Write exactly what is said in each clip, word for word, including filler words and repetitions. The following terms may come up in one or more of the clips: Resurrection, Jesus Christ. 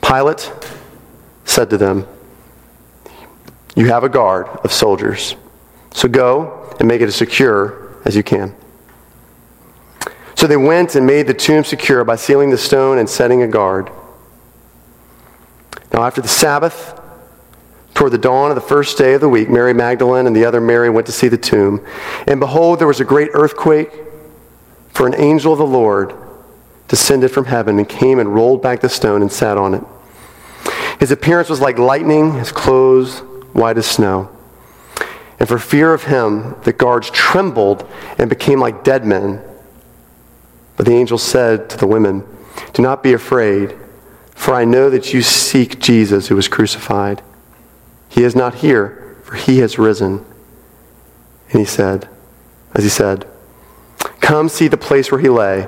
Pilate said to them, "You have a guard of soldiers, so go and make it as secure as you can." So they went and made the tomb secure by sealing the stone and setting a guard. Now after the Sabbath, toward the dawn of the first day of the week, Mary Magdalene and the other Mary went to see the tomb. And behold, there was a great earthquake, for an angel of the Lord descended from heaven and came and rolled back the stone and sat on it. His appearance was like lightning, his clothes white as snow. And for fear of him, the guards trembled and became like dead men. But the angel said to the women, "Do not be afraid, for I know that you seek Jesus who was crucified. He is not here, for he has risen." And he said, as he said, "Come see the place where he lay.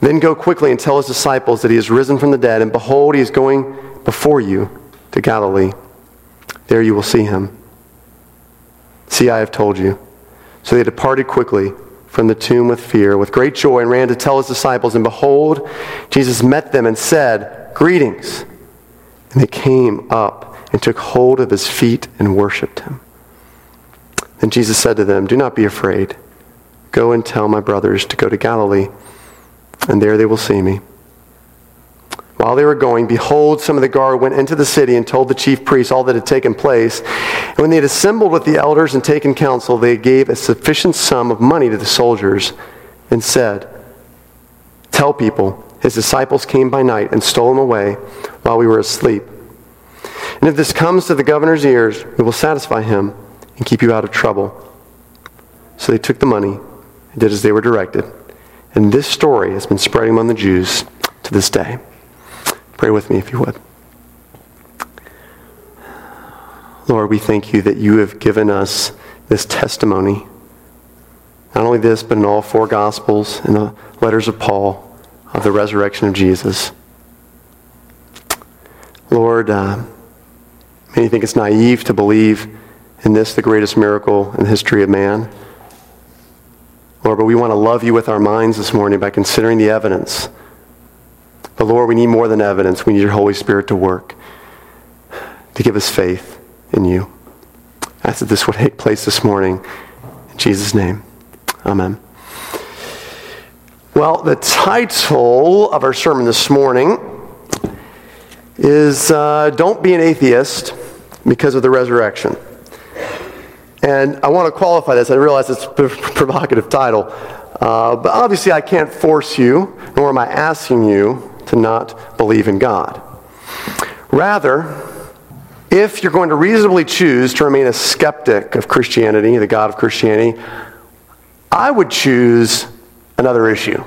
Then go quickly and tell his disciples that he is risen from the dead, and behold, he is going before you to Galilee. There you will see him. See, I have told you." So they departed quickly from the tomb with fear, with great joy, and ran to tell his disciples. And behold, Jesus met them and said, "Greetings." And they came up and took hold of his feet and worshipped him. Then Jesus said to them, "Do not be afraid. Go and tell my brothers to go to Galilee, and there they will see me." While they were going, behold, some of the guard went into the city and told the chief priests all that had taken place. And when they had assembled with the elders and taken counsel, they gave a sufficient sum of money to the soldiers and said, "Tell people, his disciples came by night and stole him away while we were asleep. And if this comes to the governor's ears, we will satisfy him and keep you out of trouble." So they took the money and did as they were directed. And this story has been spreading among the Jews to this day. Pray with me if you would. Lord, we thank you that you have given us this testimony. Not only this, but in all four Gospels and the letters of Paul of the resurrection of Jesus. Lord, uh, many think it's naive to believe in this, the greatest miracle in the history of man. Lord, but we want to love you with our minds this morning by considering the evidence. But Lord, we need more than evidence. We need your Holy Spirit to work, to give us faith in you. I ask that this would take place this morning. In Jesus' name, amen. Well, the title of our sermon this morning is uh, Don't Be an Atheist Because of the Resurrection. And I want to qualify this. I realize it's a provocative title. Uh, but obviously I can't force you, nor am I asking you, to not believe in God. Rather, if you're going to reasonably choose to remain a skeptic of Christianity, the God of Christianity, I would choose another issue.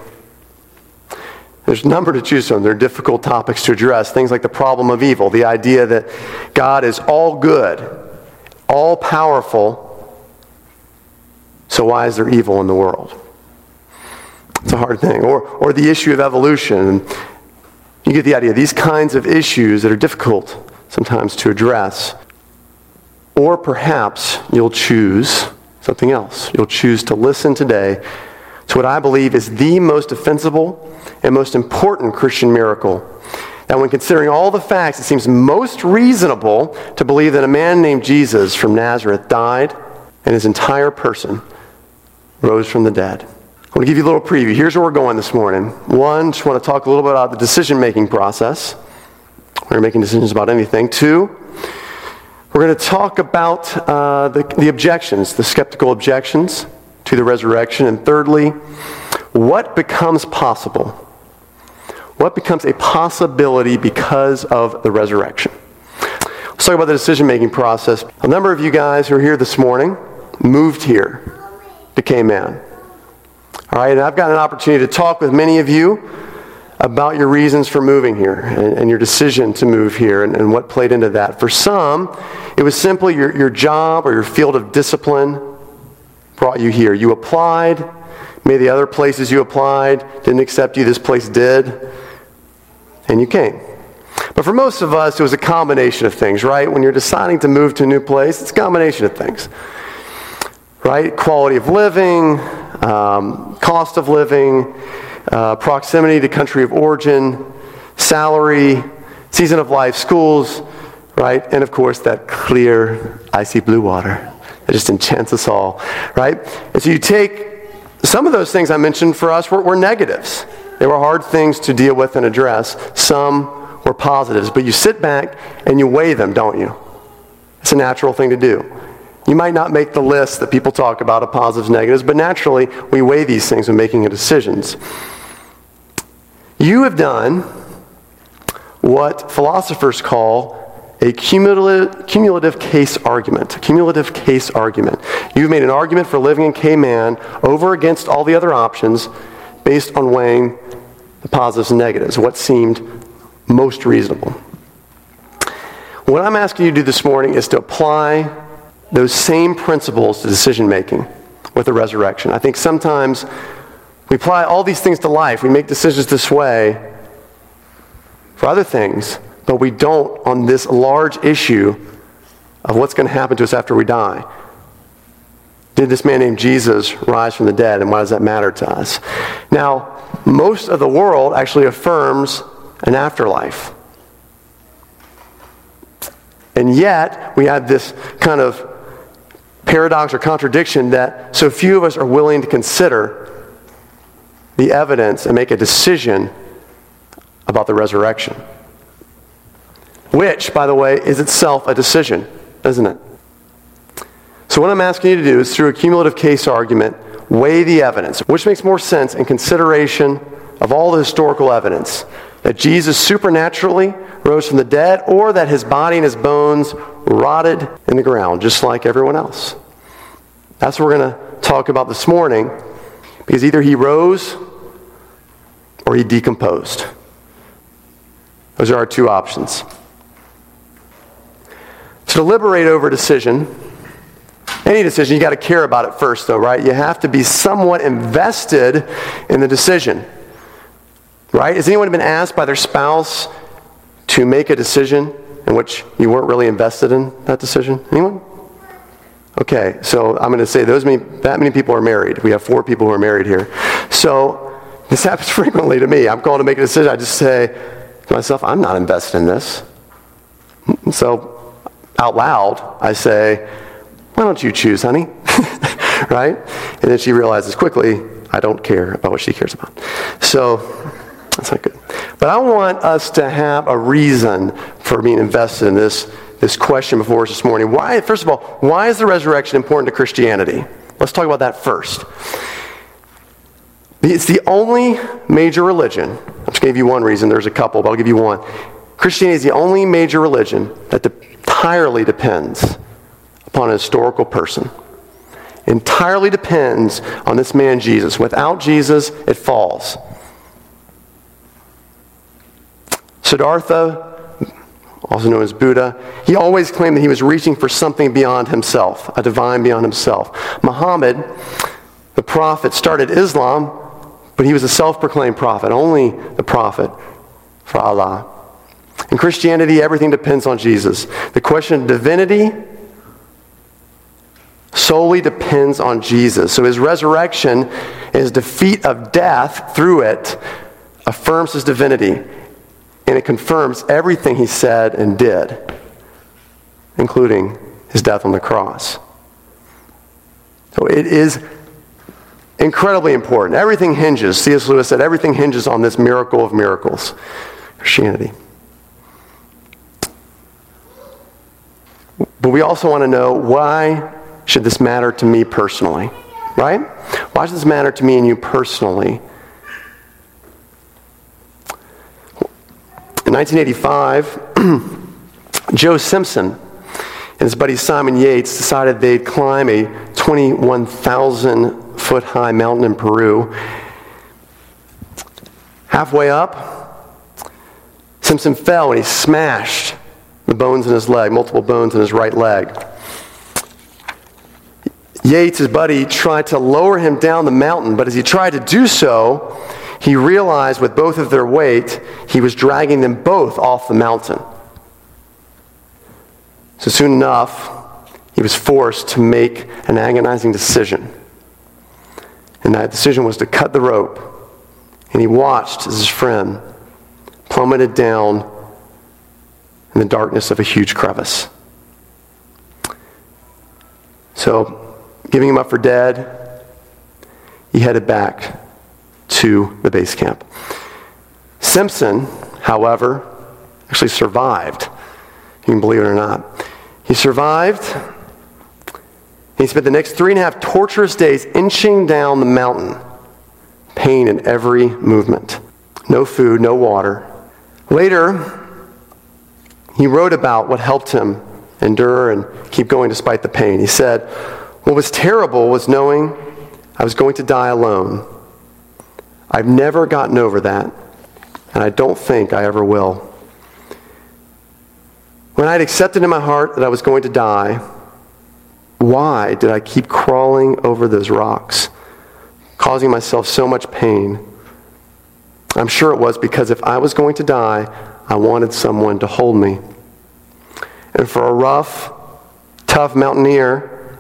There's a number to choose from. There are difficult topics to address, things like the problem of evil, the idea that God is all good, all powerful, so why is there evil in the world? It's a hard thing. Or, or the issue of evolution. You get the idea. These kinds of issues that are difficult sometimes to address. Or perhaps you'll choose something else. You'll choose to listen today to what I believe is the most offensible and most important Christian miracle. That when considering all the facts, it seems most reasonable to believe that a man named Jesus from Nazareth died and his entire person rose from the dead. I want to give you a little preview. Here's where we're going this morning. One, just want to talk a little bit about the decision-making process. We're making decisions about anything. Two, we're going to talk about uh, the, the objections, the skeptical objections to the resurrection. And thirdly, what becomes possible? What becomes a possibility because of the resurrection? Let's talk about the decision-making process. A number of you guys who are here this morning moved here to Cayman. All right, and I've got an opportunity to talk with many of you about your reasons for moving here and, and your decision to move here and, and what played into that. For some, it was simply your, your job or your field of discipline brought you here. You applied. Maybe the other places you applied didn't accept you. This place did. And you came. But for most of us, it was a combination of things, right? When you're deciding to move to a new place, it's a combination of things. Right? Quality of living, um, cost of living, uh, proximity to country of origin, salary, season of life, schools, right? And of course, that clear, icy blue water that just enchants us all, right? And so you take some of those things I mentioned for us were, were negatives. They were hard things to deal with and address. Some were positives, but you sit back and you weigh them, don't you? It's a natural thing to do. You might not make the list that people talk about of positives, negatives, but naturally we weigh these things when making decisions. You have done what philosophers call a cumulative, cumulative case argument. A cumulative case argument. You've made an argument for living in K-Man over against all the other options based on weighing the positives and negatives, what seemed most reasonable. What I'm asking you to do this morning is to apply those same principles to decision making with the resurrection. I think sometimes we apply all these things to life. We make decisions this way for other things, but we don't on this large issue of what's going to happen to us after we die. Did this man named Jesus rise from the dead, and why does that matter to us? Now, most of the world actually affirms an afterlife. And yet, we have this kind of paradox or contradiction that so few of us are willing to consider the evidence and make a decision about the resurrection. Which, by the way, is itself a decision, isn't it? So what I'm asking you to do is, through a cumulative case argument, weigh the evidence. Which makes more sense in consideration of all the historical evidence? That Jesus supernaturally rose from the dead, or that his body and his bones rotted in the ground, just like everyone else. That's what we're going to talk about this morning, because either he rose or he decomposed. Those are our two options. So to deliberate over a decision, any decision, you got to care about it first, though, right? You have to be somewhat invested in the decision, right? Has anyone been asked by their spouse to make a decision in which you weren't really invested in that decision? Anyone? Okay, so I'm going to say those many, that many people are married. We have four people who are married here. So this happens frequently to me. I'm called to make a decision. I just say to myself, I'm not invested in this. So out loud, I say, why don't you choose, honey? Right? And then she realizes quickly, I don't care about what she cares about. So that's not good. But I want us to have a reason for being invested in this, this question before us this morning. Why? First of all, why is the resurrection important to Christianity? Let's talk about that first. It's the only major religion. I just gave you one reason. There's a couple, but I'll give you one. Christianity is the only major religion that entirely depends upon a historical person. Entirely depends on this man Jesus. Without Jesus, it falls. Siddhartha, also known as Buddha, he always claimed that he was reaching for something beyond himself, a divine beyond himself. Muhammad, the prophet, started Islam, but he was a self-proclaimed prophet, only the prophet for Allah. In Christianity, everything depends on Jesus. The question of divinity solely depends on Jesus. So his resurrection, his defeat of death through it, affirms his divinity. And it confirms everything he said and did, including his death on the cross. So it is incredibly important. Everything hinges, C S Lewis said, everything hinges on this miracle of miracles, Christianity. But we also want to know, why should this matter to me personally? Right? Why should this matter to me and you personally? In nineteen eighty-five, Joe Simpson and his buddy Simon Yates decided they'd climb a twenty-one thousand foot high mountain in Peru. Halfway up, Simpson fell and he smashed the bones in his leg, multiple bones in his right leg. Yates, his buddy, tried to lower him down the mountain, but as he tried to do so, he realized with both of their weight, he was dragging them both off the mountain. So soon enough, he was forced to make an agonizing decision. And that decision was to cut the rope. And he watched as his friend plummeted down in the darkness of a huge crevice. So, giving him up for dead, he headed back to the base camp. Simpson, however, actually survived. You can believe it or not. He survived. He spent the next three and a half torturous days inching down the mountain. Pain in every movement. No food, no water. Later, he wrote about what helped him endure and keep going despite the pain. He said, "What was terrible was knowing I was going to die alone. I've never gotten over that, and I don't think I ever will. When I had accepted in my heart that I was going to die, why did I keep crawling over those rocks, causing myself so much pain? I'm sure it was because if I was going to die, I wanted someone to hold me. And for a rough, tough mountaineer,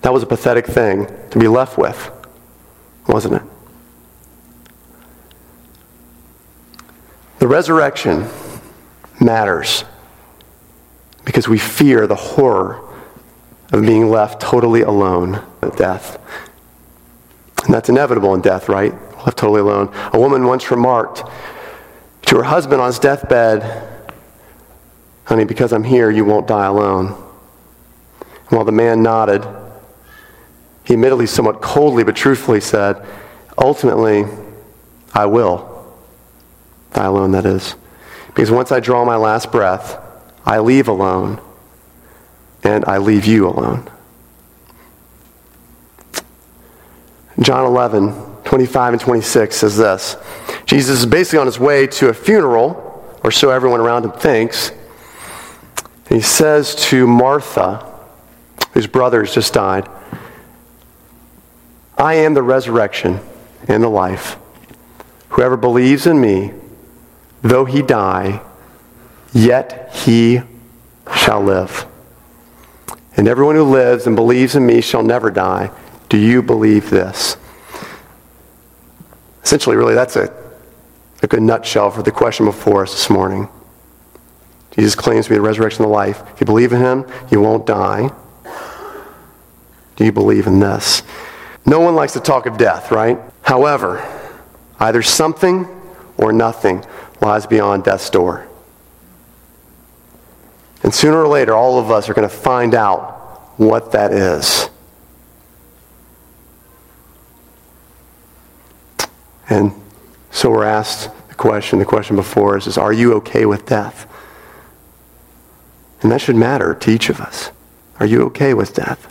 that was a pathetic thing to be left with, wasn't it?" The resurrection matters because we fear the horror of being left totally alone at death. And that's inevitable in death, right? Left totally alone. A woman once remarked to her husband on his deathbed, "Honey, because I'm here, you won't die alone." And while the man nodded, he admittedly somewhat coldly but truthfully said, "Ultimately, I will die alone, that is. Because once I draw my last breath, I leave alone, and I leave you alone." John eleven, twenty-five and twenty-six says this. Jesus is basically on his way to a funeral, or so everyone around him thinks. And he says to Martha, whose brother has just died, "I am the resurrection and the life. Whoever believes in me, though he die, yet he shall live. And everyone who lives and believes in me shall never die. Do you believe this?" Essentially, really, that's a, a good nutshell for the question before us this morning. Jesus claims to be the resurrection of life. If you believe in him, you won't die. Do you believe in this? No one likes to talk of death, right? However, either something or nothing lies beyond death's door. And sooner or later, all of us are going to find out what that is. And so we're asked the question, the question before us is, are you okay with death? And that should matter to each of us. Are you okay with death?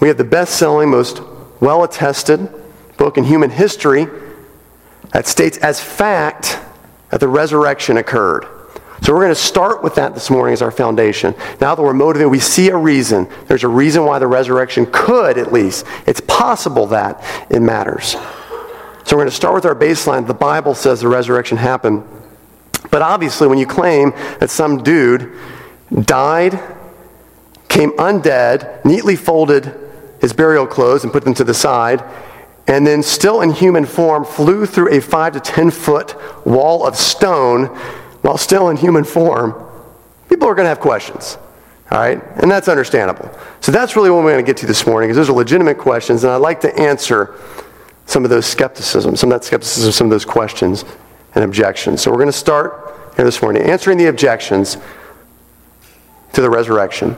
We have the best-selling, most well-attested book in human history that states as fact that the resurrection occurred. So we're going to start with that this morning as our foundation. Now that we're motivated, we see a reason. There's a reason why the resurrection could, at least. It's possible that it matters. So we're going to start with our baseline. The Bible says the resurrection happened. But obviously, when you claim that some dude died, came undead, neatly folded his burial clothes and put them to the side, and then still in human form, flew through a five to ten foot wall of stone while still in human form, people are going to have questions, all right? And that's understandable. So that's really what we're going to get to this morning, because those are legitimate questions, and I'd like to answer some of those skepticism, some of that skepticism, some of those questions and objections. So we're going to start here this morning, answering the objections to the resurrection.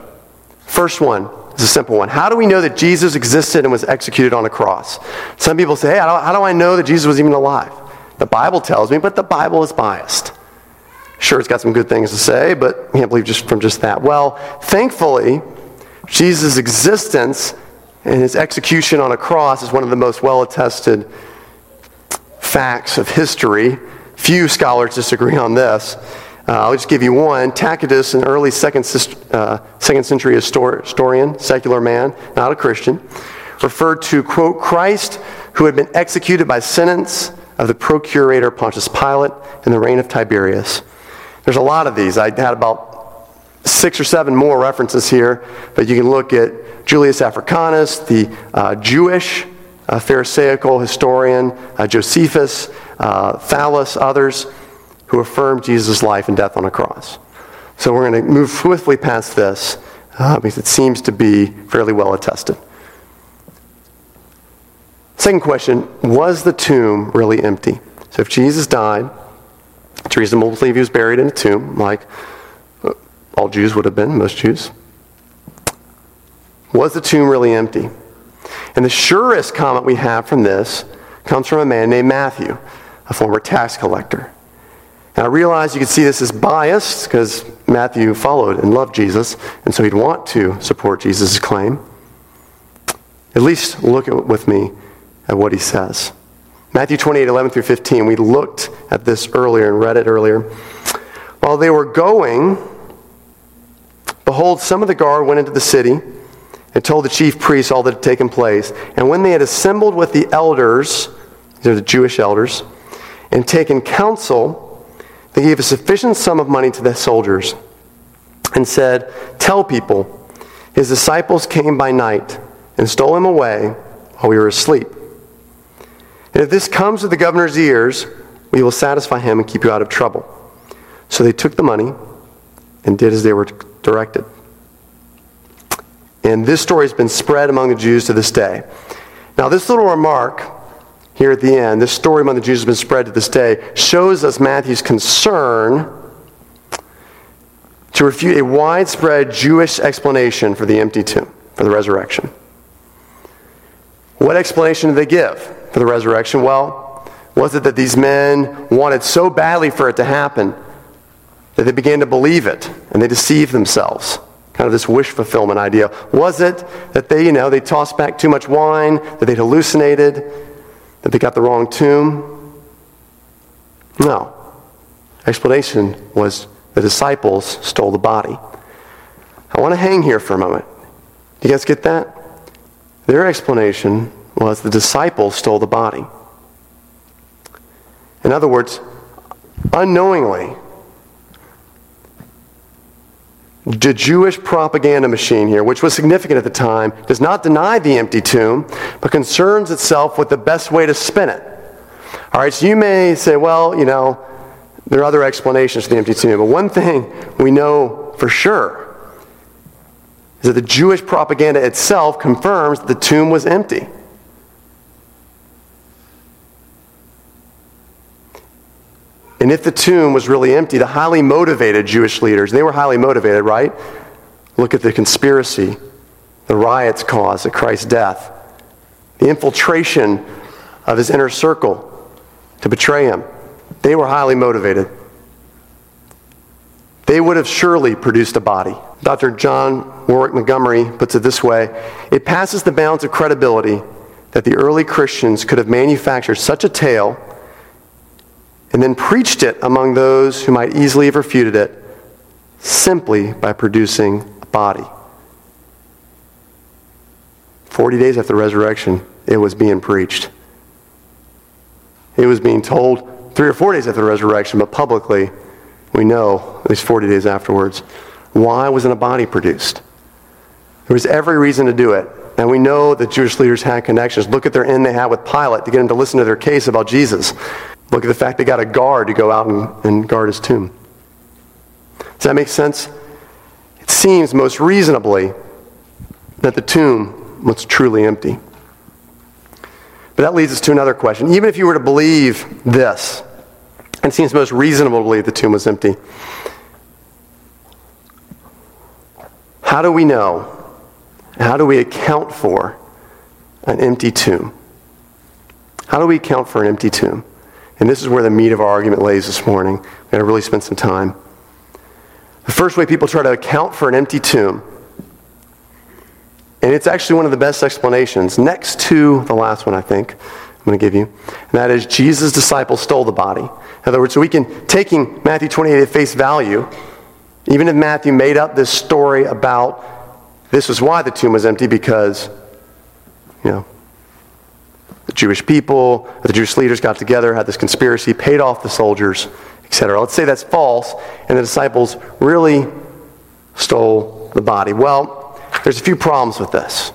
First one. It's a simple one. How do we know that Jesus existed and was executed on a cross? Some people say, hey, how do I know that Jesus was even alive? The Bible tells me, but the Bible is biased. Sure, it's got some good things to say, but we can't believe just from just that. Well, thankfully, Jesus' existence And his execution on a cross is one of the most well-attested facts of history. Few scholars disagree on this. Uh, I'll just give you one. Tacitus, an early second, uh, second century historian, secular man, not a Christian, referred to, quote, Christ who had been executed by sentence of the procurator Pontius Pilate in the reign of Tiberius. There's a lot of these. I had about six or seven more references here, but you can look at Julius Africanus, the uh, Jewish uh, Pharisaical historian, uh, Josephus, uh, Thallus, others, who affirmed Jesus' life and death on a cross. So we're going to move swiftly past this uh, because it seems to be fairly well attested. Second question, was the tomb really empty? So if Jesus died, it's reasonable to believe he was buried in a tomb, like all Jews would have been, most Jews. Was the tomb really empty? And the surest comment we have from this comes from a man named Matthew, a former tax collector. Now I realize you can see this as biased because Matthew followed and loved Jesus, and so he'd want to support Jesus' claim. At least look at, with me at what he says. Matthew twenty-eight, eleven through fifteen, we looked at this earlier and read it earlier. While they were going, behold, some of the guard went into the city and told the chief priests all that had taken place. And when they had assembled with the elders, these are the Jewish elders, and taken counsel, they gave a sufficient sum of money to the soldiers and said, tell people, his disciples came by night and stole him away while we were asleep. And if this comes to the governor's ears, we will satisfy him and keep you out of trouble. So they took the money and did as they were directed. And this story has been spread among the Jews to this day. Now this little remark here at the end, this story among the Jews has been spread to this day, shows us Matthew's concern to refute a widespread Jewish explanation for the empty tomb, for the resurrection. What explanation did they give for the resurrection? Well, was it that these men wanted so badly for it to happen that they began to believe it and they deceived themselves? Kind of this wish fulfillment idea. Was it that they, you know, they tossed back too much wine, that they'd hallucinated, that they got the wrong tomb? No. Explanation was the disciples stole the body. I want to hang here for a moment. You guys get that? Their explanation was the disciples stole the body. In other words, unknowingly, the Jewish propaganda machine here, which was significant at the time, does not deny the empty tomb, but concerns itself with the best way to spin it. All right, so you may say, well, you know, there are other explanations for the empty tomb, but one thing we know for sure is that the Jewish propaganda itself confirms that the tomb was empty. And if the tomb was really empty, the highly motivated Jewish leaders, they were highly motivated, right? Look at the conspiracy, the riots caused at Christ's death, the infiltration of his inner circle to betray him. They were highly motivated. They would have surely produced a body. Doctor John Warwick Montgomery puts it this way, it passes the bounds of credibility that the early Christians could have manufactured such a tale and then preached it among those who might easily have refuted it simply by producing a body. Forty days after the resurrection, it was being preached. It was being told three or four days after the resurrection, but publicly, we know, at least forty days afterwards. Why wasn't a body produced? There was every reason to do it. And we know that Jewish leaders had connections. Look at their end they had with Pilate to get him to listen to their case about Jesus. Look at the fact they got a guard to go out and, and guard his tomb. Does that make sense? It seems most reasonably that the tomb was truly empty. But that leads us to another question. Even if you were to believe this, it seems most reasonable to believe the tomb was empty. How do we know? How do we account for an empty tomb? How do we account for an empty tomb? And this is where the meat of our argument lays this morning. We're going to really spend some time. The first way people try to account for an empty tomb And it's actually one of the best explanations, next to the last one I think I'm going to give you. And that is, Jesus' disciples stole the body. In other words, we can, taking Matthew twenty-eight at face value, even if Matthew made up this story about this is why the tomb was empty, because, you know, the Jewish people, the Jewish leaders got together, had this conspiracy, paid off the soldiers, et cetera. Let's say that's false, and the disciples really stole the body. Well, there's a few problems with this.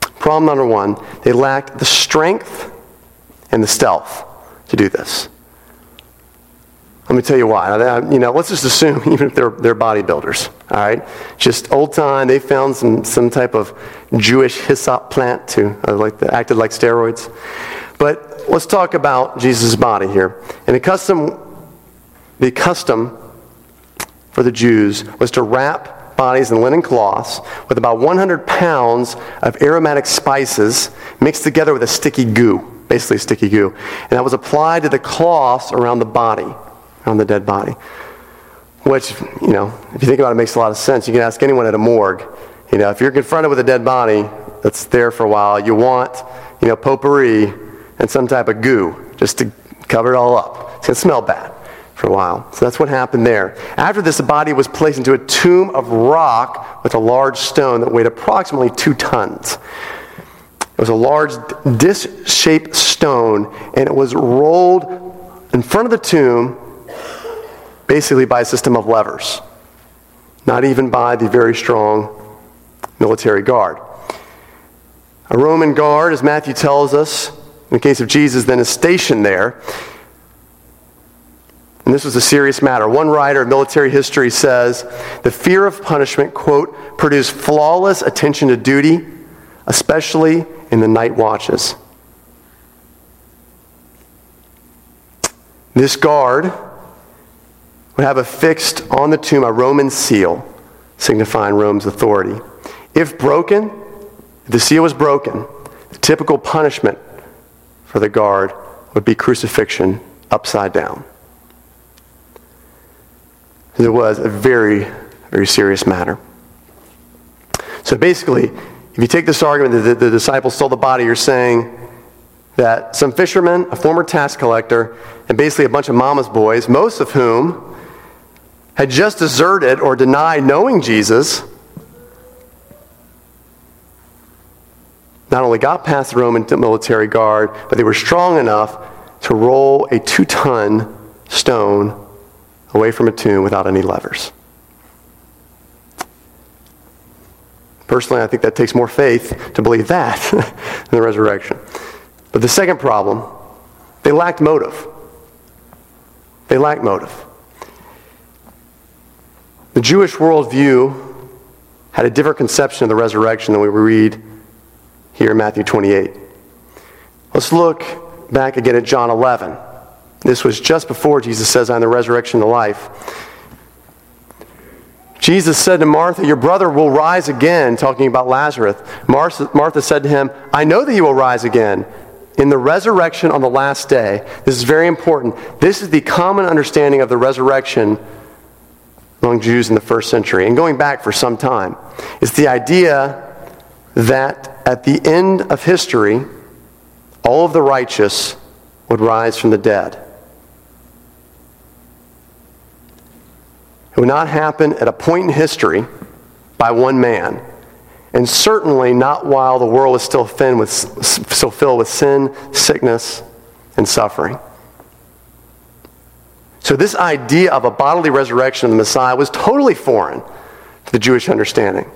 Problem number one, they lacked the strength and the stealth to do this. Let me tell you why. You know, let's just assume, even if they're they're bodybuilders, all right? Just old time, they found some some type of Jewish hyssop plant to uh, like the, acted like steroids. But let's talk about Jesus' body here. And the custom, the custom for the Jews was to wrap bodies in linen cloths with about one hundred pounds of aromatic spices mixed together with a sticky goo, basically a sticky goo, and that was applied to the cloths around the body. On the dead body, which, you know, if you think about it, makes a lot of sense. You can ask anyone at a morgue, you know, if you're confronted with a dead body that's there for a while, you want, you know, potpourri and some type of goo just to cover it all up. It's going to smell bad for a while. So that's what happened there. After this, the body was placed into a tomb of rock with a large stone that weighed approximately two tons. It was a large disc-shaped stone, and it was rolled in front of the tomb basically by a system of levers, not even by the very strong military guard. A Roman guard, as Matthew tells us, in the case of Jesus, then is stationed there. And this was a serious matter. One writer of military history says, the fear of punishment, quote, produced flawless attention to duty, especially in the night watches. This guard would have affixed on the tomb a Roman seal, signifying Rome's authority. If broken, if the seal was broken, the typical punishment for the guard would be crucifixion upside down. It was a very, very serious matter. So basically, if you take this argument that the disciples stole the body, you're saying that some fisherman, a former tax collector, and basically a bunch of mama's boys, most of whom had just deserted or denied knowing Jesus, not only got past the Roman military guard, but they were strong enough to roll a two-ton stone away from a tomb without any levers. Personally, I think that takes more faith to believe that than the resurrection. But the second problem, they lacked motive. They lacked motive. The Jewish worldview had a different conception of the resurrection than we read here in Matthew twenty-eight. Let's look back again at John eleven. This was just before Jesus says, I am the resurrection and the life. Jesus said to Martha, your brother will rise again, talking about Lazarus. Martha, Martha said to him, I know that he will rise again in the resurrection on the last day. This is very important. This is the common understanding of the resurrection among Jews in the first century, and going back for some time. It's the idea that at the end of history, all of the righteous would rise from the dead. It would not happen at a point in history by one man, and certainly not while the world is still thin with, still filled with sin, sickness, and suffering. So this idea of a bodily resurrection of the Messiah was totally foreign to the Jewish understanding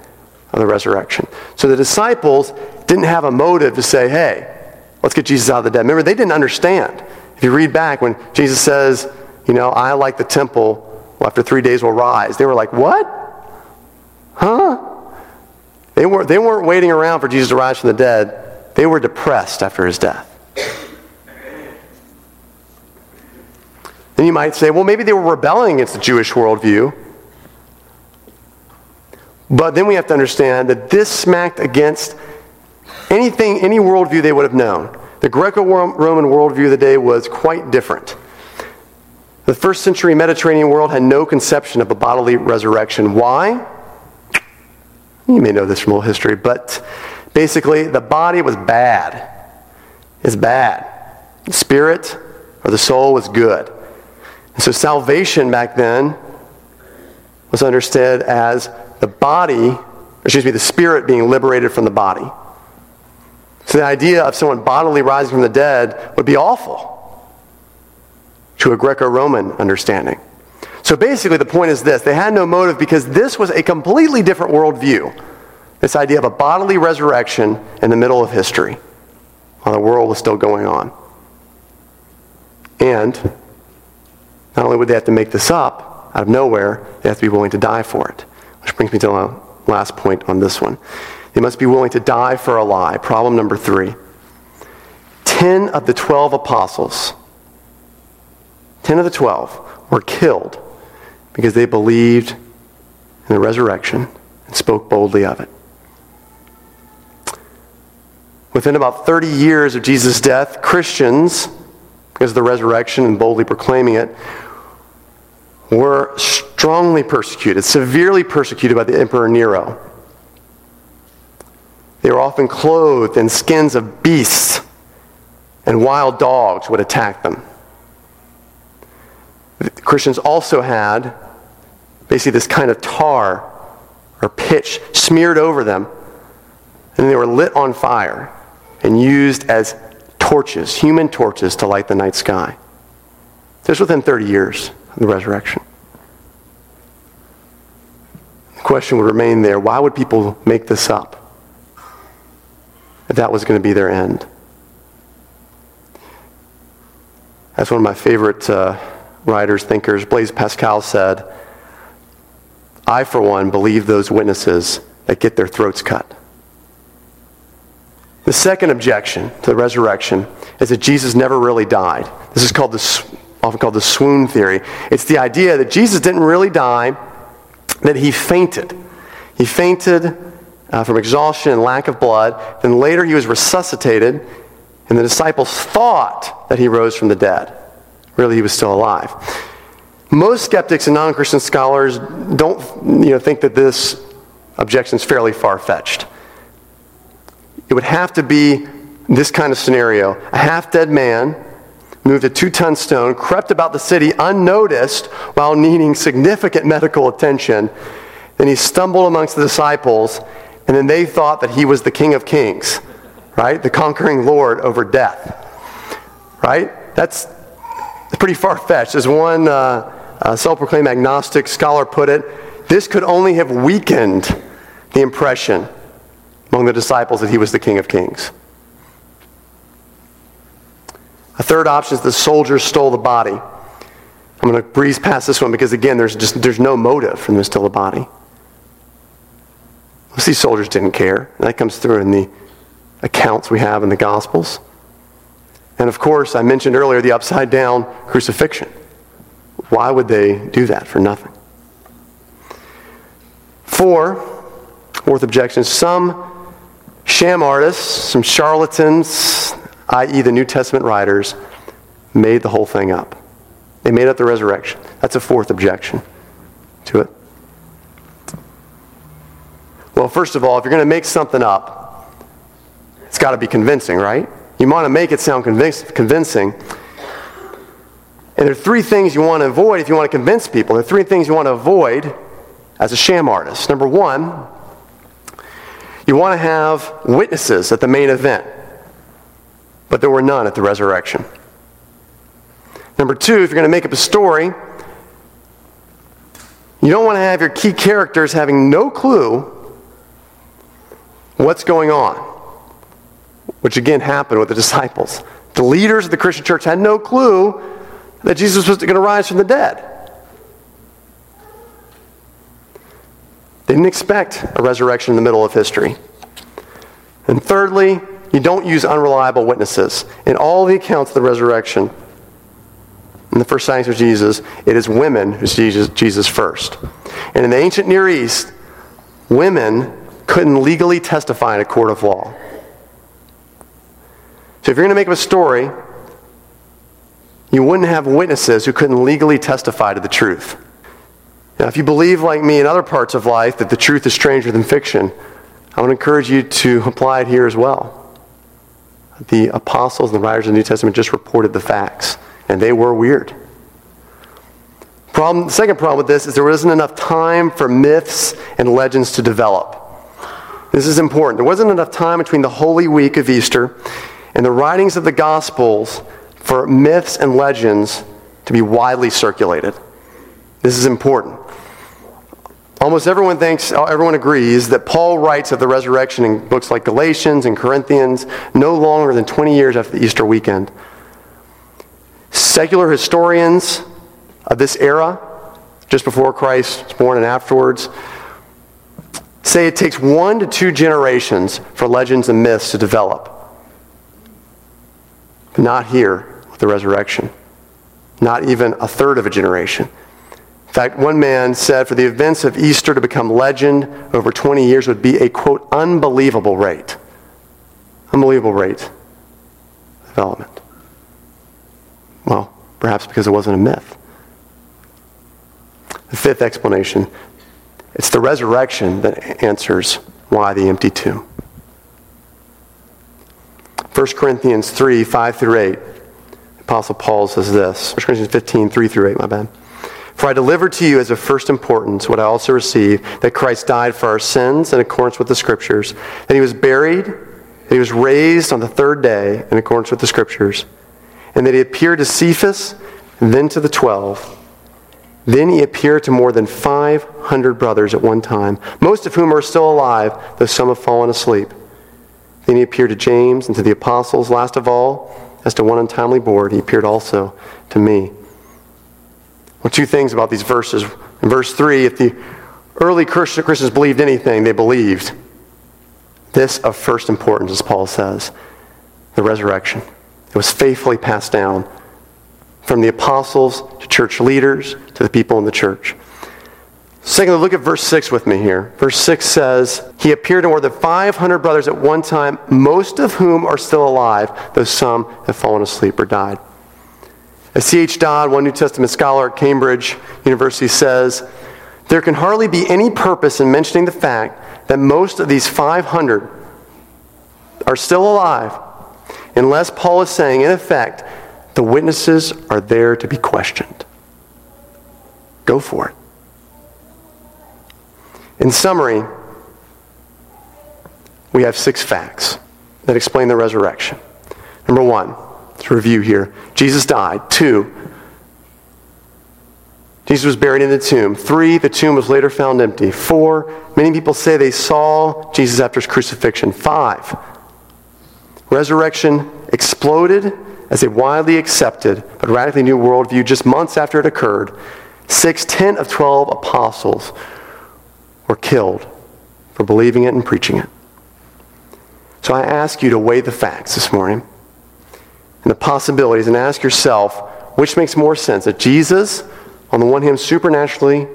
of the resurrection. So the disciples didn't have a motive to say, hey, let's get Jesus out of the dead. Remember, they didn't understand. If you read back when Jesus says, you know, I like the temple, well, after three days will rise. They were like, what? Huh? They weren't, they weren't waiting around for Jesus to rise from the dead. They were depressed after his death. Then you might say, well, maybe they were rebelling against the Jewish worldview. But then we have to understand that this smacked against anything, any worldview they would have known. The Greco-Roman worldview of the day was quite different. The first century Mediterranean world had no conception of a bodily resurrection. Why? You may know this from old history, but Basically, the body was bad. It's bad. The spirit or the soul was good. And so salvation back then was understood as the body, or excuse me, the spirit being liberated from the body. So the idea of someone bodily rising from the dead would be awful to a Greco-Roman understanding. So basically the point is this. They had no motive because this was a completely different worldview. This idea of a bodily resurrection in the middle of history while the world was still going on. And not only would they have to make this up out of nowhere, they have to be willing to die for it. Which brings me to the last point on this one. They must be willing to die for a lie. Problem number three. Ten of the twelve apostles, ten of the twelve, were killed because they believed in the resurrection and spoke boldly of it. Within about thirty years of Jesus' death, Christians, because of the resurrection and boldly proclaiming it, were strongly persecuted, severely persecuted by the Emperor Nero. They were often clothed in skins of beasts, and wild dogs would attack them. The Christians also had basically this kind of tar or pitch smeared over them, and they were lit on fire and used as torches, human torches, to light the night sky. This was within thirty years of the resurrection. The question would remain there, why would people make this up if that was going to be their end? That's one of my favorite uh, writers, thinkers. Blaise Pascal said, "I, for one, believe those witnesses that get their throats cut." The second objection to the resurrection is that Jesus never really died. This is called the, often called the swoon theory. It's the idea that Jesus didn't really die, that he fainted. He fainted uh, from exhaustion and lack of blood. Then later he was resuscitated, and the disciples thought that he rose from the dead. Really, he was still alive. Most skeptics and non-Christian scholars don't, you know, think that this objection is fairly far-fetched. It would have to be this kind of scenario. A half-dead man moved a two-ton stone, crept about the city unnoticed while needing significant medical attention. Then he stumbled amongst the disciples, and then they thought that he was the King of Kings, right? The conquering Lord over death, right? That's pretty far-fetched. As one uh, self-proclaimed agnostic scholar put it, this could only have weakened the impression among the disciples that he was the King of Kings. A third option is the soldiers stole the body. I'm going to breeze past this one because, again, there's just there's no motive for them to steal the body. These soldiers didn't care. And that comes through in the accounts we have in the Gospels. And, of course, I mentioned earlier the upside-down crucifixion. Why would they do that for nothing? Four, fourth objection, some sham artists, some charlatans, that is the New Testament writers, made the whole thing up. They made up the resurrection. That's a fourth objection to it. Well, first of all, if you're going to make something up, it's got to be convincing, right? You want to make it sound convinc- convincing. And there are three things you want to avoid if you want to convince people. There are three things you want to avoid as a sham artist. Number one, you want to have witnesses at the main event. But there were none at the resurrection. Number two, if you're going to make up a story, you don't want to have your key characters having no clue what's going on, which again happened with the disciples. The leaders of the Christian church had no clue that Jesus was going to rise from the dead. They didn't expect a resurrection in the middle of history. And thirdly, you don't use unreliable witnesses. In all the accounts of the resurrection, in the first sightings of Jesus, it is women who see Jesus first. And in the ancient Near East, women couldn't legally testify in a court of law. So if you're going to make up a story, you wouldn't have witnesses who couldn't legally testify to the truth. Now, if you believe, like me in other parts of life, that the truth is stranger than fiction, I want to encourage you to apply it here as well. The apostles and the writers of the New Testament just reported the facts, and they were weird. Problem, the second problem with this is there wasn't enough time for myths and legends to develop. This is important. There wasn't enough time between the Holy Week of Easter and the writings of the Gospels for myths and legends to be widely circulated. This is important. Almost everyone thinks, everyone agrees that Paul writes of the resurrection in books like Galatians and Corinthians no longer than twenty years after the Easter weekend. Secular historians of this era, just before Christ was born and afterwards, say it takes one to two generations for legends and myths to develop. But not here with the resurrection. Not even a third of a generation. In fact, one man said for the events of Easter to become legend over twenty years would be a, quote, unbelievable rate. Unbelievable rate of development. Well, perhaps because it wasn't a myth. The fifth explanation, it's the resurrection that answers why the empty tomb. First Corinthians three, five through eight, Apostle Paul says this. First Corinthians fifteen, three through eight, my bad. For I delivered to you as of first importance what I also received, that Christ died for our sins in accordance with the Scriptures, that he was buried, that he was raised on the third day in accordance with the Scriptures, and that he appeared to Cephas, and then to the twelve. Then he appeared to more than five hundred brothers at one time, most of whom are still alive, though some have fallen asleep. Then he appeared to James and to the apostles. Last of all, as to one untimely board, he appeared also to me. Well, two things about these verses. In verse three, if the early Christians believed anything, they believed this of first importance, as Paul says, the resurrection. It was faithfully passed down from the apostles to church leaders to the people in the church. Secondly, look at verse six with me here. Verse six says, he appeared to more than five hundred brothers at one time, most of whom are still alive, though some have fallen asleep or died. As C H Dodd, one New Testament scholar at Cambridge University, says, there can hardly be any purpose in mentioning the fact that most of these five hundred are still alive unless Paul is saying, in effect, the witnesses are there to be questioned. Go for it. In summary, we have six facts that explain the resurrection. Number one, to review here. Jesus died. Two, Jesus was buried in the tomb. Three, the tomb was later found empty. Four, many people say they saw Jesus after his crucifixion. Five, resurrection exploded as a widely accepted but radically new worldview just months after it occurred. Six, ten of twelve apostles were killed for believing it and preaching it. So I ask you to weigh the facts this morning and the possibilities, and ask yourself, which makes more sense? That Jesus, on the one hand, supernaturally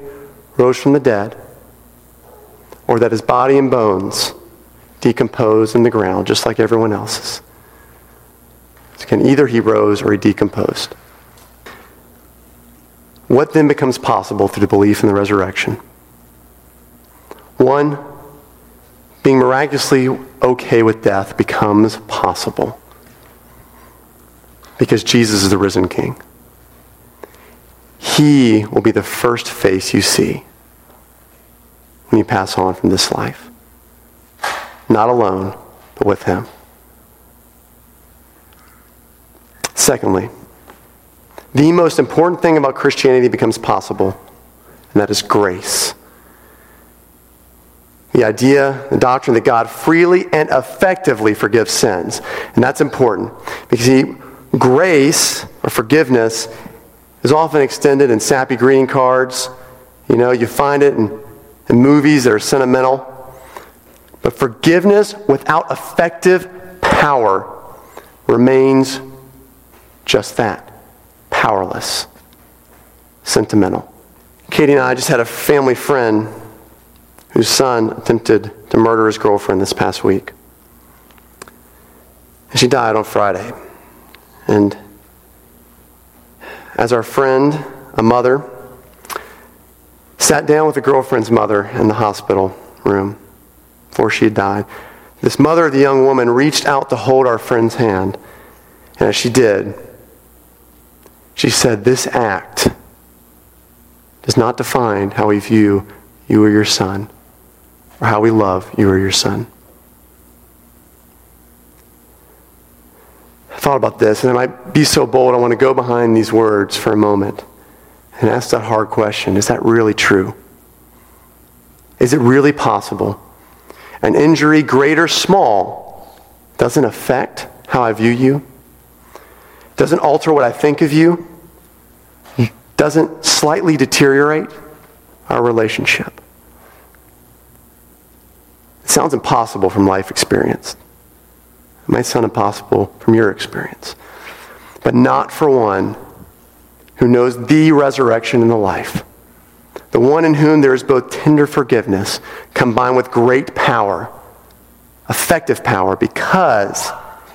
rose from the dead, or that his body and bones decomposed in the ground, just like everyone else's. So again, either he rose or he decomposed. What then becomes possible through the belief in the resurrection? One, being miraculously okay with death becomes possible, because Jesus is the risen King. He will be the first face you see when you pass on from this life. Not alone, but with him. Secondly, the most important thing about Christianity becomes possible, and that is grace. The idea, the doctrine that God freely and effectively forgives sins. And that's important, because he grace, or forgiveness, is often extended in sappy greeting cards. You know, you find it in, in movies that are sentimental. But forgiveness without effective power remains just that, powerless, sentimental. Katie and I just had a family friend whose son attempted to murder his girlfriend this past week. And she died on Friday. And as our friend, a mother, sat down with a girlfriend's mother in the hospital room before she had died. This mother of the young woman reached out to hold our friend's hand. And as she did, she said, "This act does not define how we view you or your son, or how we love you or your son." I thought about this, and I might be so bold, I want to go behind these words for a moment and ask that hard question. Is that really true? Is it really possible? An injury, great or small, doesn't affect how I view you, doesn't alter what I think of you, doesn't slightly deteriorate our relationship. It sounds impossible from life experience. It might sound impossible from your experience. But not for one who knows the resurrection and the life. The one in whom there is both tender forgiveness combined with great power, effective power, because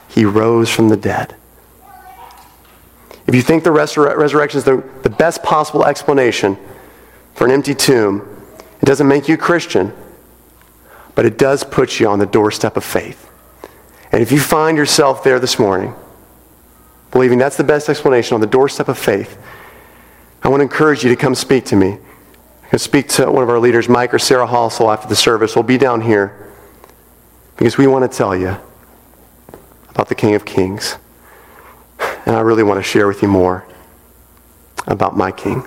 he rose from the dead. If you think the resur- resurrection is the, the best possible explanation for an empty tomb, it doesn't make you a Christian, but it does put you on the doorstep of faith. And if you find yourself there this morning, believing that's the best explanation, on the doorstep of faith, I want to encourage you to come speak to me. I'll speak to one of our leaders, Mike or Sarah Halsell, after the service. We'll be down here because we want to tell you about the King of Kings. And I really want to share with you more about my King.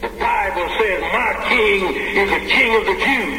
The Bible says my King is the King of the Jews.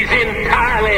entirely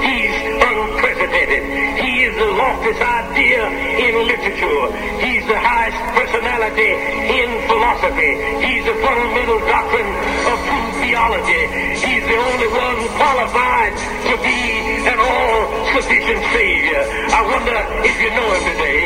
He's unprecedented. He is the loftiest idea in literature. He's the highest personality in philosophy. He's the fundamental doctrine of true theology. He's the only one qualified to be an all-sufficient Savior. I wonder if you know him today.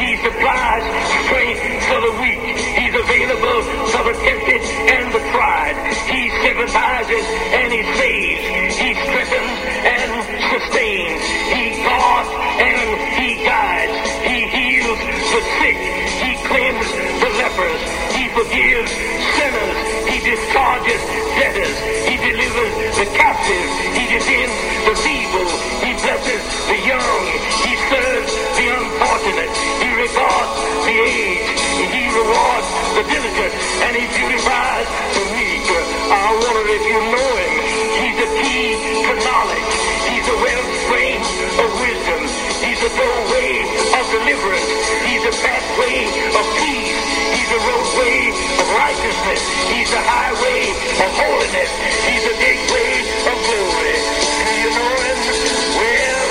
He supplies strength for the weak. He's available for the tempted and the tried. He sympathizes and he saves. He strengthens and sustains. He guards and he guides. He heals the sick. He cleanses the lepers. He forgives sinners. He discharges debtors. He delivers the captive. He defends the feeble. He blesses the young. He serves the unfortunate. He regards the aged. He rewards the diligent. And he beautifies the meek. I wonder if you know him. He's the key to knowledge. He's the wellspring of wisdom. He's the doorway of deliverance. He's the pathway of peace. He's the roadway of righteousness. He's the highway of holiness. He's the gateway of glory. Do you know him? Well,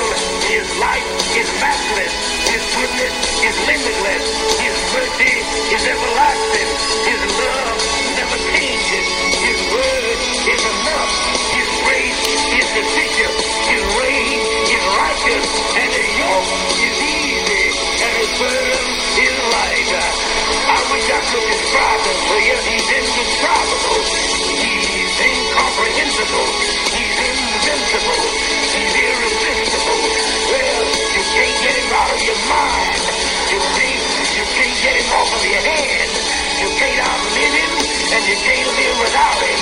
his life is matchless. His goodness is limitless. His mercy is everlasting. His love never changes. His word is enough. His grace is sufficient. His reign is righteous. And his yoke is easy. And his burden is light. I wish I could describe him for you. He's indescribable. He's incomprehensible. He's invincible. He's irresistible. Well, you can't get him out of your mind. You can't, you can't get him off of your hand. You can't outlive him, and you can't live without him.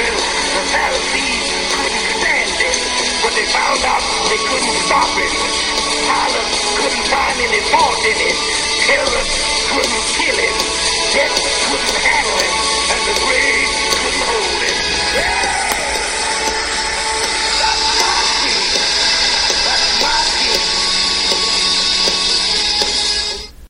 Well, the Pharisees couldn't stand him, but they found out they couldn't stop him. Pilate couldn't find any fault in him. Herod couldn't kill him.